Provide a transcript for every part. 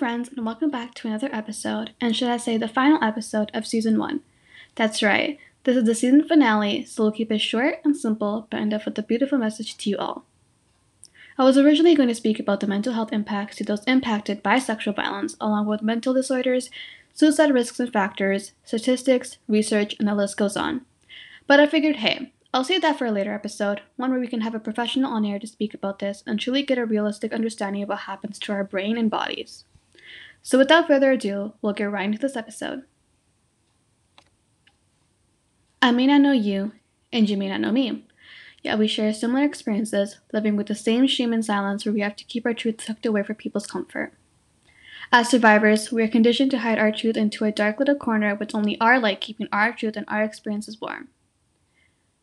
friends, and welcome back to another episode, and should I say the final episode of Season 1. That's right, this is the season finale, so we'll keep it short and simple, but end up with a beautiful message to you all. I was originally going to speak about the mental health impacts to those impacted by sexual violence, along with mental disorders, suicide risks and factors, statistics, research, and the list goes on. But I figured, hey, I'll save that for a later episode, one where we can have a professional on air to speak about this and truly get a realistic understanding of what happens to our brain and bodies. So without further ado, we'll get right into this episode. I may not know you, and you may not know me, yet we share similar experiences, living with the same shame and silence where we have to keep our truth tucked away for people's comfort. As survivors, we are conditioned to hide our truth into a dark little corner with only our light keeping our truth and our experiences warm.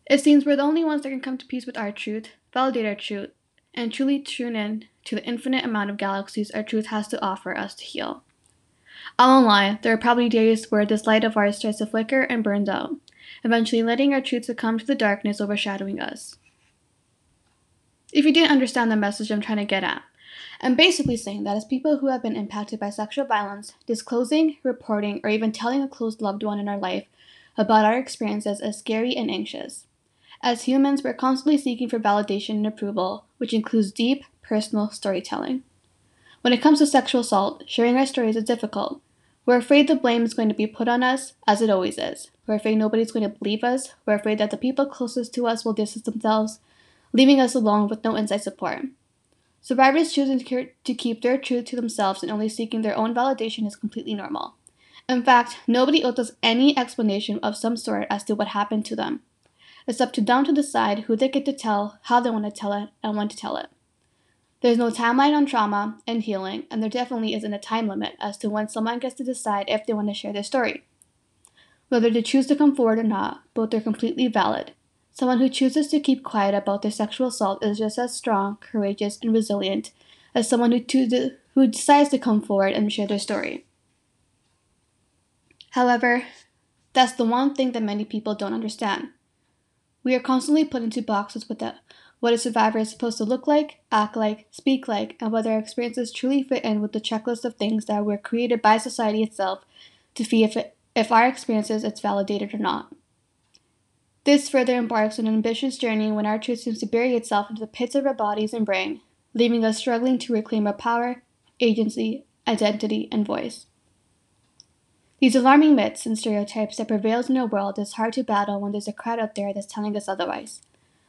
It seems we're the only ones that can come to peace with our truth, validate our truth, and truly tune in to the infinite amount of galaxies our truth has to offer us to heal. I won't lie, there are probably days where this light of ours tries to flicker and burns out, eventually letting our truth succumb to the darkness overshadowing us. If you didn't understand the message I'm trying to get at, I'm basically saying that as people who have been impacted by sexual violence, disclosing, reporting, or even telling a close loved one in our life about our experiences is scary and anxious. As humans, we're constantly seeking for validation and approval, which includes deep, personal storytelling. When it comes to sexual assault, sharing our stories is difficult. We're afraid the blame is going to be put on us, as it always is. We're afraid nobody's going to believe us. We're afraid that the people closest to us will distance themselves, leaving us alone with no inside support. Survivors choosing to keep their truth to themselves and only seeking their own validation is completely normal. In fact, nobody owes us any explanation of some sort as to what happened to them. It's up to them to decide who they get to tell, how they want to tell it, and when to tell it. There's no timeline on trauma and healing, and there definitely isn't a time limit as to when someone gets to decide if they want to share their story. Whether they choose to come forward or not, both are completely valid. Someone who chooses to keep quiet about their sexual assault is just as strong, courageous, and resilient as someone who decides to come forward and share their story. However, that's the one thing that many people don't understand. We are constantly put into boxes with what a survivor is supposed to look like, act like, speak like, and whether our experiences truly fit in with the checklist of things that were created by society itself to see if our experiences it's validated or not. This further embarks on an ambitious journey when our truth seems to bury itself into the pits of our bodies and brain, leaving us struggling to reclaim our power, agency, identity, and voice. These alarming myths and stereotypes that prevails in our world is hard to battle when there's a crowd out there that's telling us otherwise.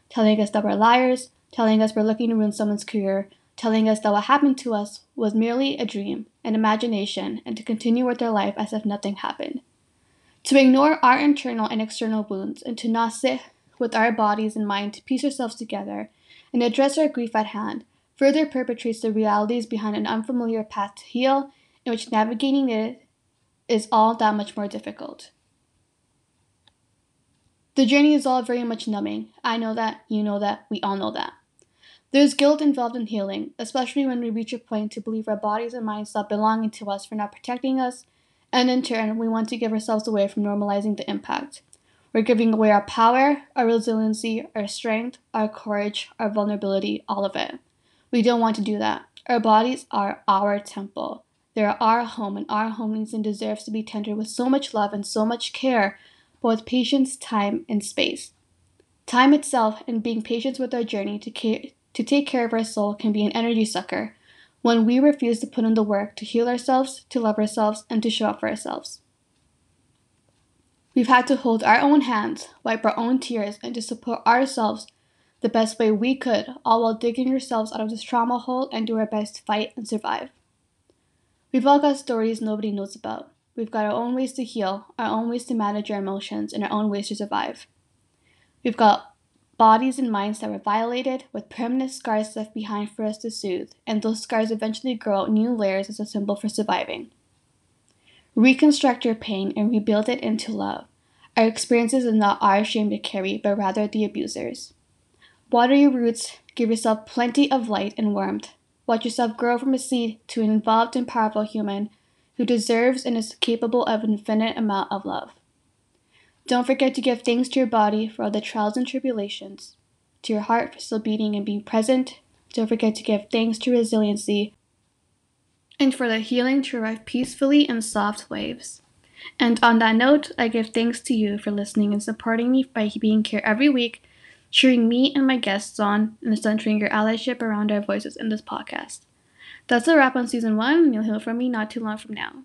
Telling us that we're liars, telling us we're looking to ruin someone's career, telling us that what happened to us was merely a dream, an imagination, and to continue with their life as if nothing happened. To ignore our internal and external wounds and to not sit with our bodies and mind to piece ourselves together and address our grief at hand further perpetuates the realities behind an unfamiliar path to heal in which navigating it is all that much more difficult. The journey is all very much numbing. I know that, you know that, we all know that. There's guilt involved in healing, especially when we reach a point to believe our bodies and minds stop belonging to us for not protecting us, and in turn, we want to give ourselves away from normalizing the impact. We're giving away our power, our resiliency, our strength, our courage, our vulnerability, all of it. We don't want to do that. Our bodies are our temple. They're our home, and our home needs and deserves to be tended with so much love and so much care, both patience, time, and space. Time itself and being patient with our journey to take care of our soul can be an energy sucker when we refuse to put in the work to heal ourselves, to love ourselves, and to show up for ourselves. We've had to hold our own hands, wipe our own tears, and to support ourselves the best way we could, all while digging ourselves out of this trauma hole and do our best to fight and survive. We've all got stories nobody knows about. We've got our own ways to heal, our own ways to manage our emotions, and our own ways to survive. We've got bodies and minds that were violated, with permanent scars left behind for us to soothe, and those scars eventually grow out new layers as a symbol for surviving. Reconstruct your pain and rebuild it into love. Our experiences are not our shame to carry, but rather the abuser's. Water your roots, give yourself plenty of light and warmth. Watch yourself grow from a seed to an involved and powerful human who deserves and is capable of an infinite amount of love. Don't forget to give thanks to your body for all the trials and tribulations, to your heart for still beating and being present. Don't forget to give thanks to resiliency, and for the healing to arrive peacefully in soft waves. And on that note, I give thanks to you for listening and supporting me by being here every week, cheering me and my guests on, and centering your allyship around our voices in this podcast. That's a wrap on Season 1, and you'll hear from me not too long from now.